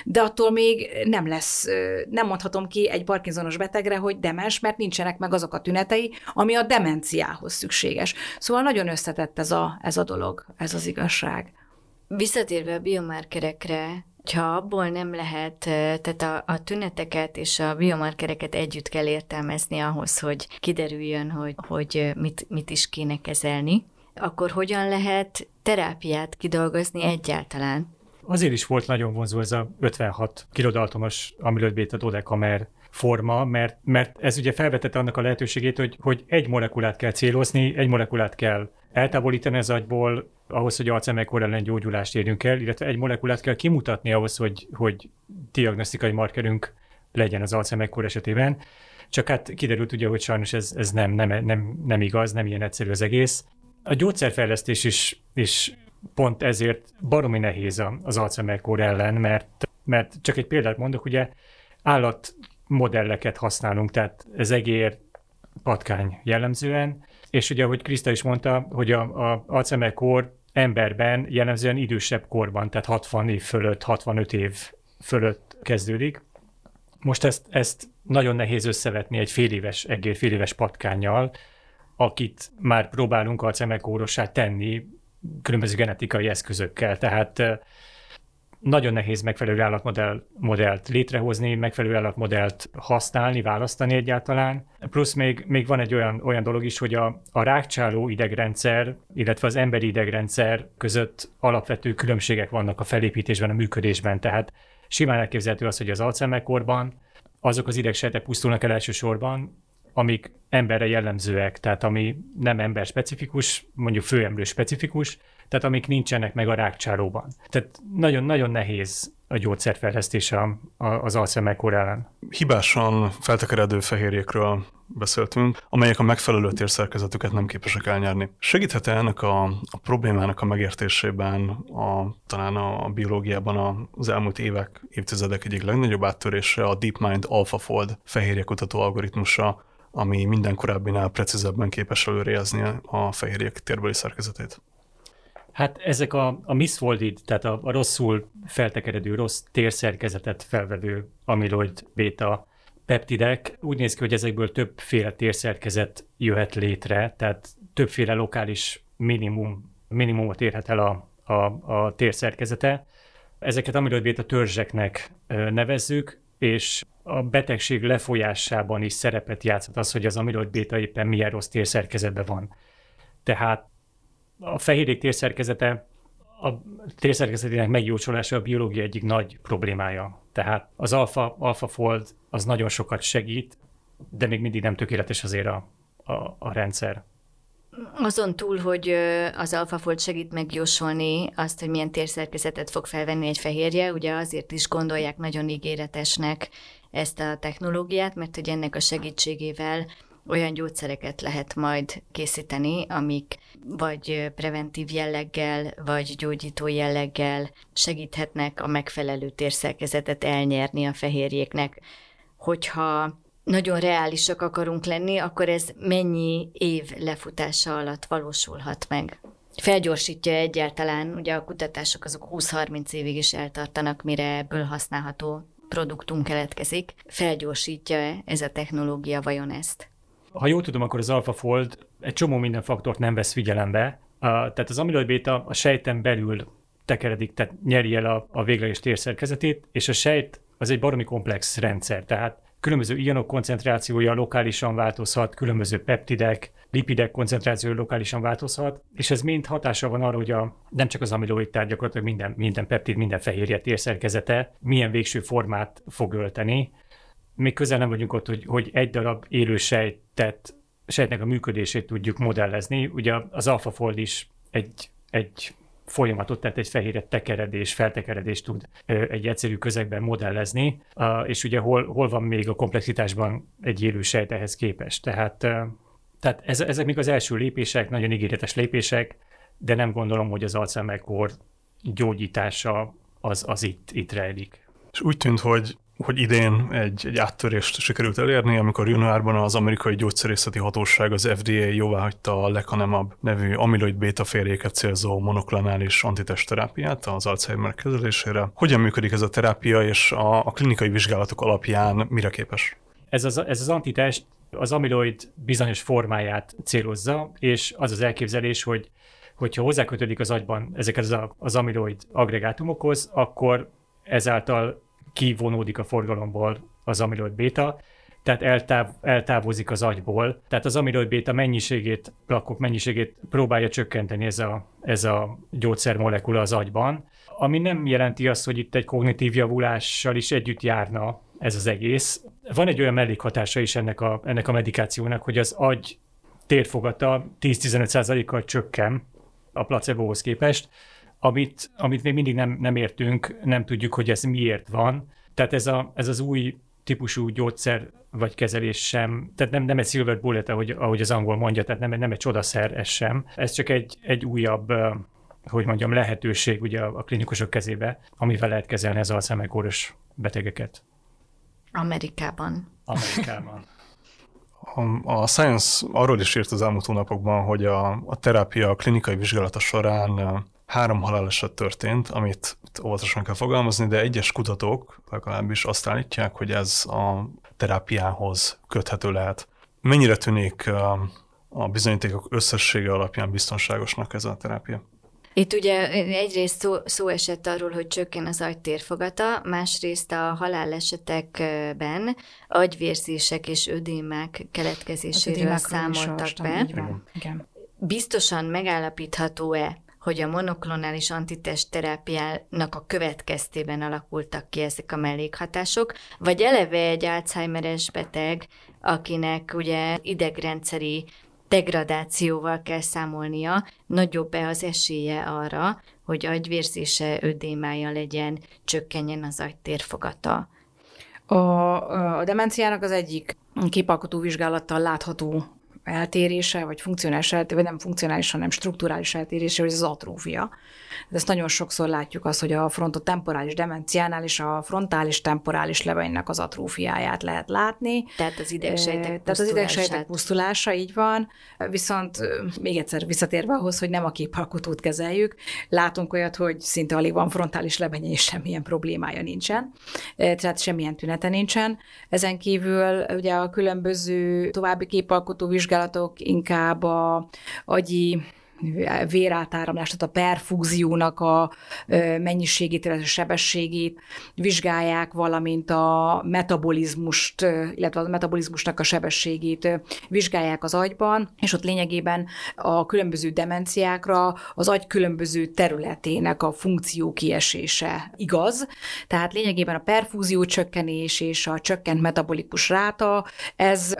de attól még nem lesz, nem mondhatom ki egy parkinsonos betegre, hogy demens, mert nincsenek meg azok a tünetei, ami a demenciához szükséges. Szóval nagyon összetett ez a dolog, ez az igazság. Visszatérve a biomarkerekre, hogyha abból nem lehet, tehát a tüneteket és a biomarkereket együtt kell értelmezni ahhoz, hogy kiderüljön, hogy mit is kéne kezelni, akkor hogyan lehet terápiát kidolgozni egyáltalán? Azért is volt nagyon vonzó ez a 56 kilodaltomos amilöid-béta dodekamer forma, mert ez ugye felvetette annak a lehetőségét, hogy egy molekulát kell célozni, egy molekulát kell eltávolítani az agyból, ahhoz, hogy Alzheimer-kor ellen gyógyulást érjünk el, illetve egy molekulát kell kimutatni ahhoz, hogy diagnosztikai markerünk legyen az Alzheimer-kor esetében. Csak hát kiderült ugye, hogy sajnos ez nem igaz, nem ilyen egyszerű az egész. A gyógyszerfejlesztés is pont ezért baromi nehéz az Alzheimer-kór ellen, mert csak egy példát mondok, ugye állatmodelleket használunk, tehát ez egér, patkány jellemzően, és ugye, ahogy Kriszta is mondta, hogy a Alzheimer-kór emberben jellemzően idősebb korban, tehát 60 év fölött, 65 év fölött kezdődik. Most ezt nagyon nehéz összevetni egy féléves egér, féléves patkánnyal, akit már próbálunk Alzheimer-kórossá tenni különböző genetikai eszközökkel. Tehát nagyon nehéz megfelelő állatmodellt létrehozni, megfelelő állatmodellt használni, választani egyáltalán. Plusz még van egy olyan dolog is, hogy a rákcsáló idegrendszer, illetve az emberi idegrendszer között alapvető különbségek vannak a felépítésben, a működésben. Tehát simán elképzelhető az, hogy az Alzheimer-korban azok az idegsejtek pusztulnak el elsősorban, amik emberre jellemzőek, tehát ami nem ember specifikus, mondjuk főemlő specifikus, tehát amik nincsenek meg a rákcsálóban. Tehát nagyon-nagyon nehéz a gyógyszerfejlesztése az Alzheimer-kór ellen. Hibásan feltekeredő fehérjékről beszéltünk, amelyek a megfelelő térszerkezetüket nem képesek elnyerni. Segíthet-e ennek a problémának a megértésében talán a biológiában az elmúlt évek, évtizedek egyik legnagyobb áttörése a DeepMind AlphaFold fehérjekutató algoritmusa, ami minden korábbinál precízebben képes előrejelzni a fehérjék térbeli szerkezetét? Hát ezek a misfolded, tehát a rosszul feltekeredő, rossz térszerkezetet felvevő amiloid béta peptidek, úgy néz ki, hogy ezekből többféle térszerkezet jöhet létre, tehát többféle lokális minimumot érhet el a térszerkezete. Ezeket amiloid béta törzseknek nevezzük, és a betegség lefolyásában is szerepet játszhat az, hogy az amiloid béta éppen milyen rossz térszerkezetben van. Tehát a fehérjék térszerkezete, a térszerkezetének megjócsolása a biológia egyik nagy problémája. Tehát az AlphaFold az nagyon sokat segít, de még mindig nem tökéletes azért a rendszer. Azon túl, hogy az AlphaFold segít megjósolni azt, hogy milyen térszerkezetet fog felvenni egy fehérje, ugye azért is gondolják nagyon ígéretesnek ezt a technológiát, mert hogy ennek a segítségével olyan gyógyszereket lehet majd készíteni, amik vagy preventív jelleggel, vagy gyógyító jelleggel segíthetnek a megfelelő térszerkezetet elnyerni a fehérjéknek. Hogyha nagyon reálisak akarunk lenni, akkor ez mennyi év lefutása alatt valósulhat meg? Felgyorsítja egyáltalán, ugye a kutatások azok 20-30 évig is eltartanak, mire ebből használható produktum keletkezik. Felgyorsítja ez a technológia vajon ezt? Ha jól tudom, akkor az AlphaFold egy csomó minden faktort nem vesz figyelembe. Tehát az amiloid béta a sejten belül tekeredik, tehát nyeri el a végleges térszerkezetét, és a sejt az egy baromi komplex rendszer, tehát különböző ionok koncentrációja lokálisan változhat, különböző peptidek, lipidek koncentrációja lokálisan változhat, és ez mind hatással van arra, hogy nem csak az amiloid, tehát gyakorlatilag minden peptid, minden fehérje térszerkezete milyen végső formát fog ölteni. Még közel nem vagyunk ott, hogy egy darab élő sejtnek a működését tudjuk modellezni. Ugye az AlphaFold is egy folyamatot, tehát egy fehérje tekeredés, feltekeredés tud egy egyszerű közegben modellezni, és ugye hol van még a komplexitásban egy élő sejt ehhez képest. Tehát ezek még az első lépések, nagyon ígéretes lépések, de nem gondolom, hogy az Alzheimer-kór gyógyítása az itt rejlik. És úgy tűnt, hogy idén egy áttörést sikerült elérni, amikor januárban az amerikai gyógyszerészeti hatóság, az FDA jóváhagyta a lecanemab nevű amiloid béta-fehérjéket célzó monoklonális antitestterápiát az Alzheimer kezelésére. Hogyan működik ez a terápia, és a klinikai vizsgálatok alapján mire képes? Ez az antitest az amiloid bizonyos formáját célozza, és az az elképzelés, hogy hogyha hozzákötődik az agyban ezekhez az amiloid aggregátumokhoz, akkor ezáltal kivonódik a forgalomból az amiloid béta, tehát eltávozik az agyból. Tehát az amiloid béta mennyiségét, plakkok mennyiségét próbálja csökkenteni ez a gyógyszermolekula az agyban, ami nem jelenti azt, hogy itt egy kognitív javulással is együtt járna ez az egész. Van egy olyan mellékhatása is ennek a medikációnak, hogy az agy térfogata 10-15%-kal csökken a placebóhoz képest, amit még mindig nem értünk, nem tudjuk, hogy ez miért van. Tehát ez az új típusú gyógyszer vagy kezelés sem, tehát nem egy silver bullet, ahogy az angol mondja, tehát nem egy csodaszer ez sem. Ez csak egy újabb, hogy mondjam, lehetőség ugye a klinikusok kezébe, amivel lehet kezelni az alzheimer-kóros betegeket. Amerikában. A Science arról is írt az elmúlt hónapokban, hogy a terápia klinikai vizsgálata során 3 haláleset történt, amit óvatosan kell fogalmazni, de egyes kutatók legalábbis azt állítják, hogy ez a terápiához köthető lehet. Mennyire tűnik a bizonyítékok összessége alapján biztonságosnak ez a terápia? Itt ugye egyrészt szó esett arról, hogy csökken az agy térfogata, másrészt a halálesetekben agyvérzések és ödémák keletkezéséről számoltak be. Igen. Biztosan megállapítható-e, hogy a monoklonális antitest terápiának a következtében alakultak ki ezek a mellékhatások, vagy eleve egy Alzheimeres beteg, akinek ugye idegrendszeri degradációval kell számolnia, nagyobb-e az esélye arra, hogy agyvérzése, ödémája legyen, csökkenjen az agytérfogata? A demenciának az egyik képalkotó vizsgálattal látható eltérése, vagy funkcionális eltérése, vagy nem funkcionális, hanem strukturális eltérése, hogy ez az atrófia. Ezt nagyon sokszor látjuk azt, hogy a frontotemporális demenciánál és a frontális temporális leveinek az atrófiáját lehet látni. Tehát az idegsejtek pusztulása, így van. Viszont még egyszer visszatérve ahhoz, hogy nem a képalkotót kezeljük, látunk olyat, hogy szinte alig van frontális lebenye, és semmilyen problémája nincsen, tehát semmilyen tünete nincsen. Ezen kívül ugye a különböző további képalkotó vizsgálatok inkább a agyi vérátáramlást, tehát a perfúziónak a mennyiségét, illetve a sebességét vizsgálják, valamint a metabolizmust, illetve a metabolizmusnak a sebességét vizsgálják az agyban, és ott lényegében a különböző demenciákra az agy különböző területének a funkció kiesése igaz. Tehát lényegében a perfúzió csökkenés és a csökkent metabolikus ráta, ez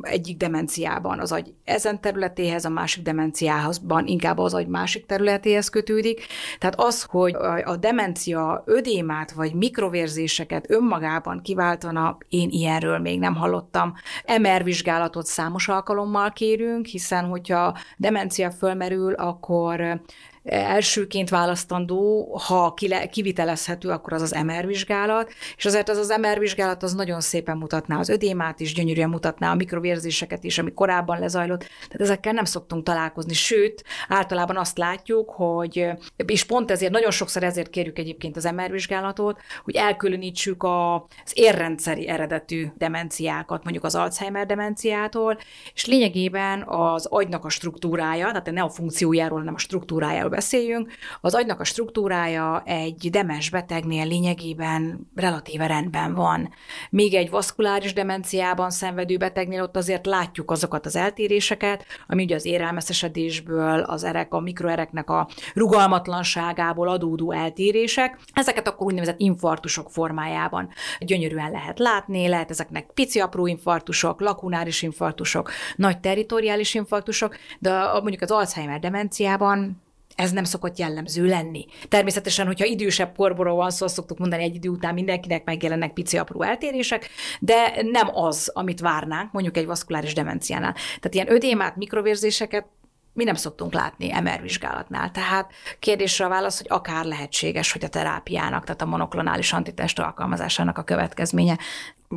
egyik demenciában az agy ezen területéhez, a másik demenciához inkább az agy másik területéhez kötődik. Tehát az, hogy a demencia ödémát vagy mikrovérzéseket önmagában kiváltana, én ilyenről még nem hallottam. MR vizsgálatot számos alkalommal kérünk, hiszen hogyha demencia fölmerül, akkor elsőként választandó, ha kivitelezhető, akkor az az MR vizsgálat, és azért az az MR vizsgálat az nagyon szépen mutatná az ödémát is, gyönyörűen mutatná a mikrovérzéseket is, ami korábban lezajlott, tehát ezekkel nem szoktunk találkozni, sőt, általában azt látjuk, hogy, és pont ezért, nagyon sokszor ezért kérjük egyébként az MR vizsgálatot, hogy elkülönítsük az érrendszeri eredetű demenciákat, mondjuk az Alzheimer demenciától, és lényegében az agynak a struktúrája, tehát ne a funkciójáról, hanem a struktúrájáról beszéljünk, az agynak a struktúrája egy demens betegnél lényegében relatíve rendben van. Még egy vaszkuláris demenciában szenvedő betegnél ott azért látjuk azokat az eltéréseket, ami ugye az érelmeszesedésből, az erek, a mikroereknek a rugalmatlanságából adódó eltérések. Ezeket akkor úgynevezett infarktusok formájában gyönyörűen lehet látni, lehet ezeknek pici apró infarktusok, lakunáris infarktusok, nagy territoriális infarktusok, de mondjuk az Alzheimer demenciában ez nem szokott jellemző lenni. Természetesen, hogyha idősebb korból van szó, azt szoktuk mondani, egy idő után mindenkinek megjelennek pici apró eltérések, de nem az, amit várnánk, mondjuk egy vaszkuláris demenciánál. Tehát ilyen ödémát, mikrovérzéseket mi nem szoktunk látni MR vizsgálatnál. Tehát kérdésre a válasz, hogy akár lehetséges, hogy a terápiának, tehát a monoklonális antitest alkalmazásának a következménye.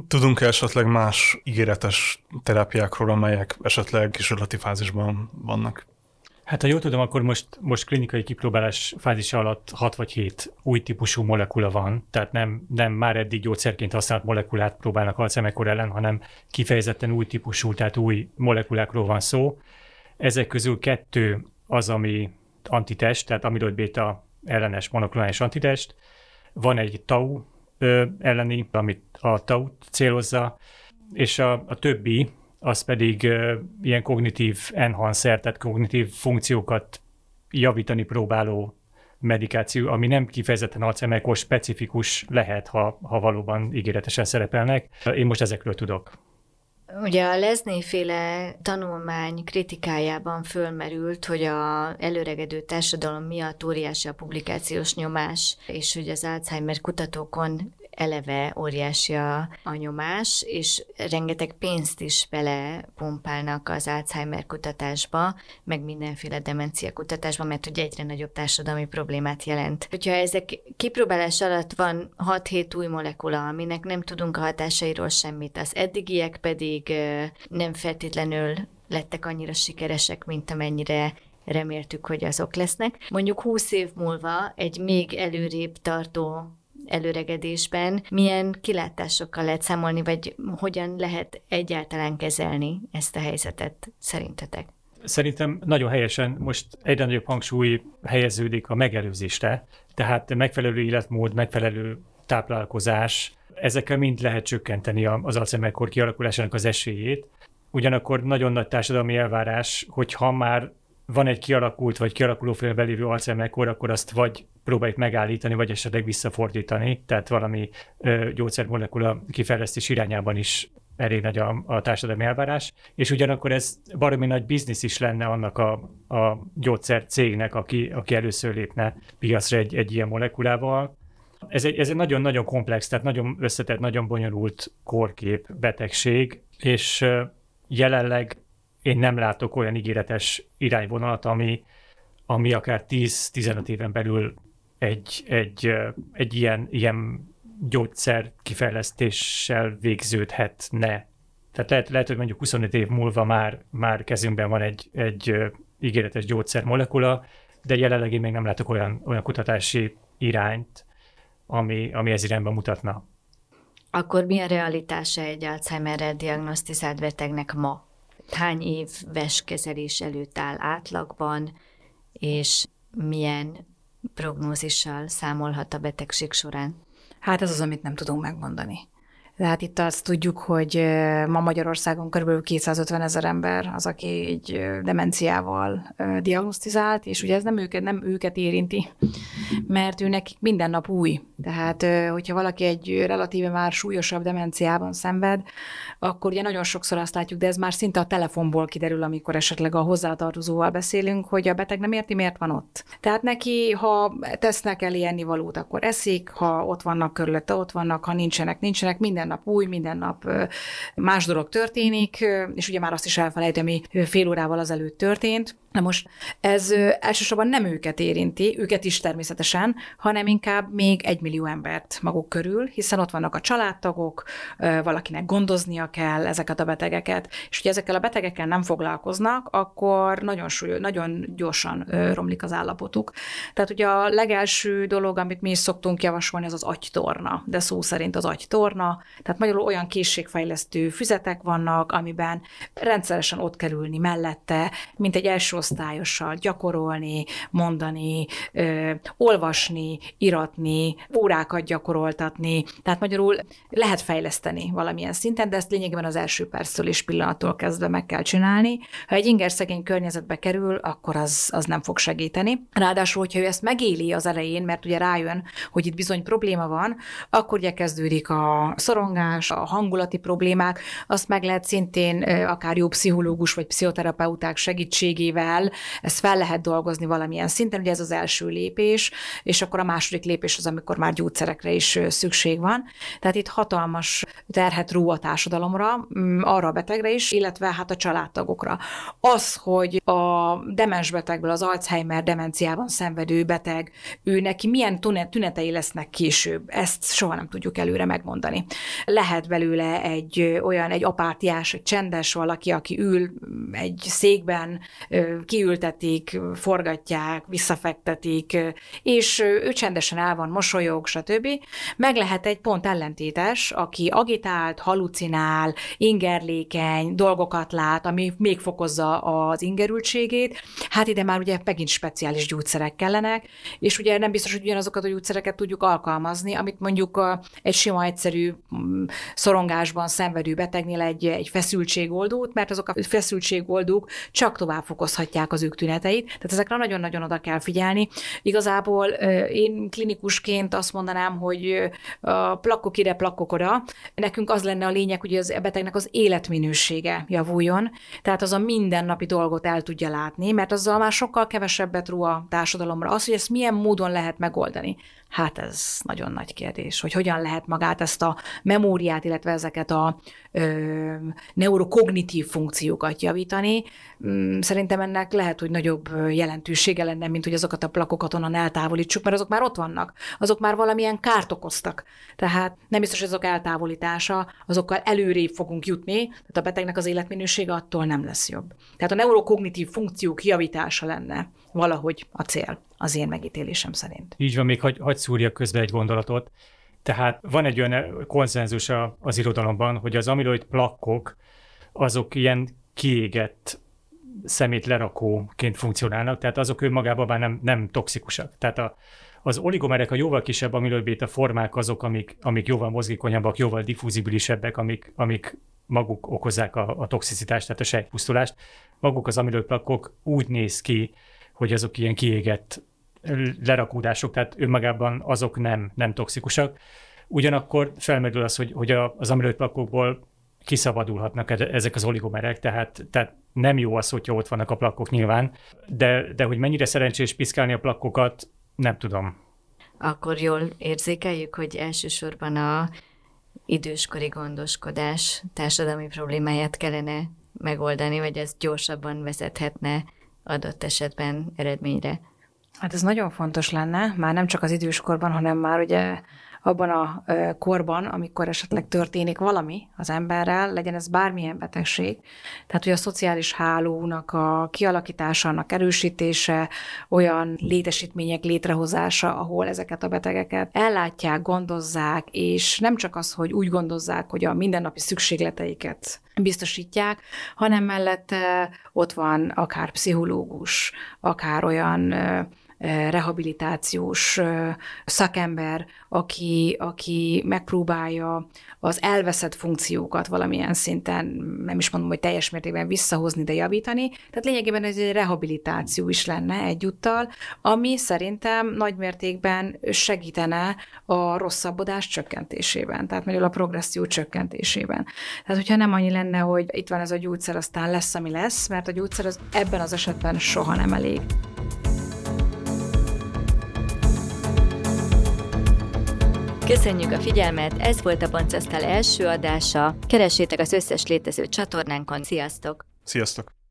Tudunk esetleg más ígéretes terápiákról, amelyek esetleg kísérleti fázisban vannak? Hát ha jól tudom, akkor most klinikai kipróbálás fázisa alatt 6 vagy 7 új típusú molekula van, tehát nem már eddig gyógyszerként használt molekulát próbálnak Alzheimer-kor ellen, hanem kifejezetten új típusú, tehát új molekulákról van szó. Ezek közül 2 az, ami antitest, tehát amiloid béta ellenes monoklonális antitest. Van egy tau elleni, amit a tau célozza, és a többi, az pedig ilyen kognitív enhancer, tehát kognitív funkciókat javítani próbáló medikáció, ami nem kifejezetten Alzheimer-kor specifikus lehet, ha valóban ígéretesen szerepelnek. Én most ezekről tudok. Ugye a Lesné-féle tanulmány kritikájában fölmerült, hogy az előregedő társadalom miatt óriási a publikációs nyomás, és hogy az Alzheimer kutatókon eleve óriási a nyomás, és rengeteg pénzt is bele pumpálnak az Alzheimer kutatásba, meg mindenféle demencia kutatásba, mert ugye egyre nagyobb társadalmi problémát jelent. Hogyha ezek kipróbálás alatt van 6-7 új molekula, aminek nem tudunk a hatásairól semmit, az eddigiek pedig nem feltétlenül lettek annyira sikeresek, mint amennyire reméltük, hogy azok lesznek. Mondjuk 20 év múlva egy még előrébb tartó előregedésben milyen kilátásokkal lehet számolni, vagy hogyan lehet egyáltalán kezelni ezt a helyzetet szerintetek? Szerintem nagyon helyesen most egyre nagyobb hangsúly helyeződik a megelőzésre, tehát megfelelő életmód, megfelelő táplálkozás, ezekkel mind lehet csökkenteni az Alzheimer-kor kialakulásának az esélyét. Ugyanakkor nagyon nagy társadalmi elvárás, hogyha már van egy kialakult vagy kialakuló félben lévő Alzheimer-kor, akkor azt vagy próbáljuk megállítani, vagy esetleg visszafordítani, tehát valami gyógyszermolekula kifejlesztés irányában is elég nagy a társadalmi elvárás, és ugyanakkor ez baromi nagy biznisz is lenne annak a gyógyszercégnek, aki először lépne piacra egy ilyen molekulával. Ez egy nagyon-nagyon komplex, tehát nagyon összetett, nagyon bonyolult kórkép, betegség, és jelenleg én nem látok olyan ígéretes irányvonalat, ami akár 10-15 éven belül egy ilyen gyógyszer kifejlesztéssel végződhetne. Tehát lehet, hogy mondjuk 25 év múlva már kezünkben van egy ígéretes gyógyszermolekula, de jelenleg én még nem látok olyan kutatási irányt, ami ez irányba mutatna. Akkor mi a realitása egy Alzheimerrel diagnosztizált betegnek ma? Hány éves kezelés előtt áll átlagban, és milyen prognózissal számolhat a betegség során? Hát ez az, amit nem tudunk megmondani. De hát itt azt tudjuk, hogy ma Magyarországon kb. 250 000 ember az, aki így demenciával diagnosztizált, és ugye ez nem őket érinti, mert őnek minden nap új. Tehát hogyha valaki egy relatíve már súlyosabb demenciában szenved, akkor ugye nagyon sokszor azt látjuk, de ez már szinte a telefonból kiderül, amikor esetleg a hozzátartozóval beszélünk, hogy a beteg nem érti, miért van ott. Tehát neki, ha tesznek el ennivalót, akkor eszik, ha ott vannak körülötte, ott vannak, ha nincsenek, minden nap új, minden nap más dolog történik, és ugye már azt is elfelejtem, ami fél órával azelőtt történt. Na most ez elsősorban nem őket érinti, őket is természetesen, hanem inkább még 1 millió embert maguk körül, hiszen ott vannak a családtagok, valakinek gondoznia kell ezeket a betegeket, és hogyha ezekkel a betegekkel nem foglalkoznak, akkor nagyon gyorsan romlik az állapotuk. Tehát ugye a legelső dolog, amit mi is szoktunk javasolni, az az agytorna, de szó szerint az agytorna, tehát magyarul olyan készségfejlesztő füzetek vannak, amiben rendszeresen ott kerülni mellette, mint egy első osztályossal gyakorolni, mondani, olvasni, iratni, órákat gyakoroltatni. Tehát magyarul lehet fejleszteni valamilyen szinten, de ezt lényegében az első perctől és pillanattól kezdve meg kell csinálni. Ha egy ingerszegény környezetbe kerül, akkor az nem fog segíteni. Ráadásul, hogyha ő ezt megéli az elején, mert ugye rájön, hogy itt bizony probléma van, akkor ugye kezdődik a szorongás, a hangulati problémák, azt meg lehet szintén akár jó pszichológus vagy pszichoterapeuták segítségével ezt fel lehet dolgozni valamilyen szinten, ugye ez az első lépés, és akkor a második lépés az, amikor már gyógyszerekre is szükség van. Tehát itt hatalmas terhet ró a társadalomra, arra a betegre is, illetve hát a családtagokra. Az, hogy a demens betegből, az Alzheimer demenciában szenvedő beteg, ő neki milyen tünetei lesznek később, ezt soha nem tudjuk előre megmondani. Lehet belőle egy apátiás, egy csendes valaki, aki ül egy székben, kiültetik, forgatják, visszafektetik, és ő csendesen el van, mosolyog, stb. Meg lehet egy pont ellentétes, aki agitált, halucinál, ingerlékeny, dolgokat lát, ami még fokozza az ingerültségét. Hát ide már ugye megint speciális gyógyszerek kellenek, és ugye nem biztos, hogy ugyanazokat a gyógyszereket tudjuk alkalmazni, amit mondjuk egy sima, egyszerű szorongásban szenvedő betegnél egy feszültségoldót, mert azok a feszültségoldók csak tovább fokozhatják okozhatják az ők tüneteit, tehát ezekre nagyon-nagyon oda kell figyelni. Igazából én klinikusként azt mondanám, hogy plakkok ide, plakkok oda. Nekünk az lenne a lényeg, hogy a betegnek az életminősége javuljon, tehát az a mindennapi dolgot el tudja látni, mert azzal már sokkal kevesebbet ró a társadalomra. Az, hogy ezt milyen módon lehet megoldani, hát ez nagyon nagy kérdés, hogy hogyan lehet magát ezt a memóriát, illetve ezeket a neurokognitív funkciókat javítani. Szerintem ennek lehet, hogy nagyobb jelentősége lenne, mint hogy azokat a plakokat onnan eltávolítsuk, mert azok már ott vannak, azok már valamilyen kárt okoztak. Tehát nem biztos, hogy azok eltávolítása, azokkal előrébb fogunk jutni, tehát a betegnek az életminősége attól nem lesz jobb. Tehát a neurokognitív funkciók javítása lenne valahogy a cél, az én megítélésem szerint. Így van, még hagy szúrjak közben egy gondolatot. Tehát van egy olyan konszenzus az irodalomban, hogy az amiloid plakkok azok ilyen kiégett szemétlerakóként funkcionálnak, tehát azok önmagában már nem toxikusak. Tehát az oligomerek, a jóval kisebb amiloid béta formák azok, amik jóval mozgékonyabbak, jóval diffúzibilisebbek, amik maguk okozzák a toxicitást, tehát a sejtpusztulást. Maguk az amiloid plakkok úgy néz ki, hogy azok ilyen kiégett lerakódások, tehát önmagában azok nem toxikusak. Ugyanakkor felmerül az, hogy az amiloid plakkokból kiszabadulhatnak ezek az oligomerek, tehát nem jó az, hogyha ott vannak a plakkok nyilván, de hogy mennyire szerencsés piszkálni a plakkokat, nem tudom. Akkor jól érzékeljük, hogy elsősorban az időskori gondoskodás társadalmi problémáját kellene megoldani, vagy ez gyorsabban vezethetne adott esetben eredményre. Hát ez nagyon fontos lenne, már nem csak az időskorban, hanem már ugye abban a korban, amikor esetleg történik valami az emberrel, legyen ez bármilyen betegség. Tehát, hogy a szociális hálónak a kialakítása, annak erősítése, olyan létesítmények létrehozása, ahol ezeket a betegeket ellátják, gondozzák, és nem csak az, hogy úgy gondozzák, hogy a mindennapi szükségleteiket biztosítják, hanem mellette ott van akár pszichológus, akár olyan rehabilitációs szakember, aki megpróbálja az elveszett funkciókat valamilyen szinten, nem is mondom, hogy teljes mértékben visszahozni, de javítani. Tehát lényegében ez egy rehabilitáció is lenne egyúttal, ami szerintem nagy mértékben segítene a rosszabbodás csökkentésében, tehát mondjuk a progresszió csökkentésében. Tehát hogyha nem annyi lenne, hogy itt van ez a gyógyszer, aztán lesz, ami lesz, mert a gyógyszer az ebben az esetben soha nem elég. Köszönjük a figyelmet, ez volt a Banc Asztal első adása. Keressétek az összes létező csatornánkon. Sziasztok! Sziasztok!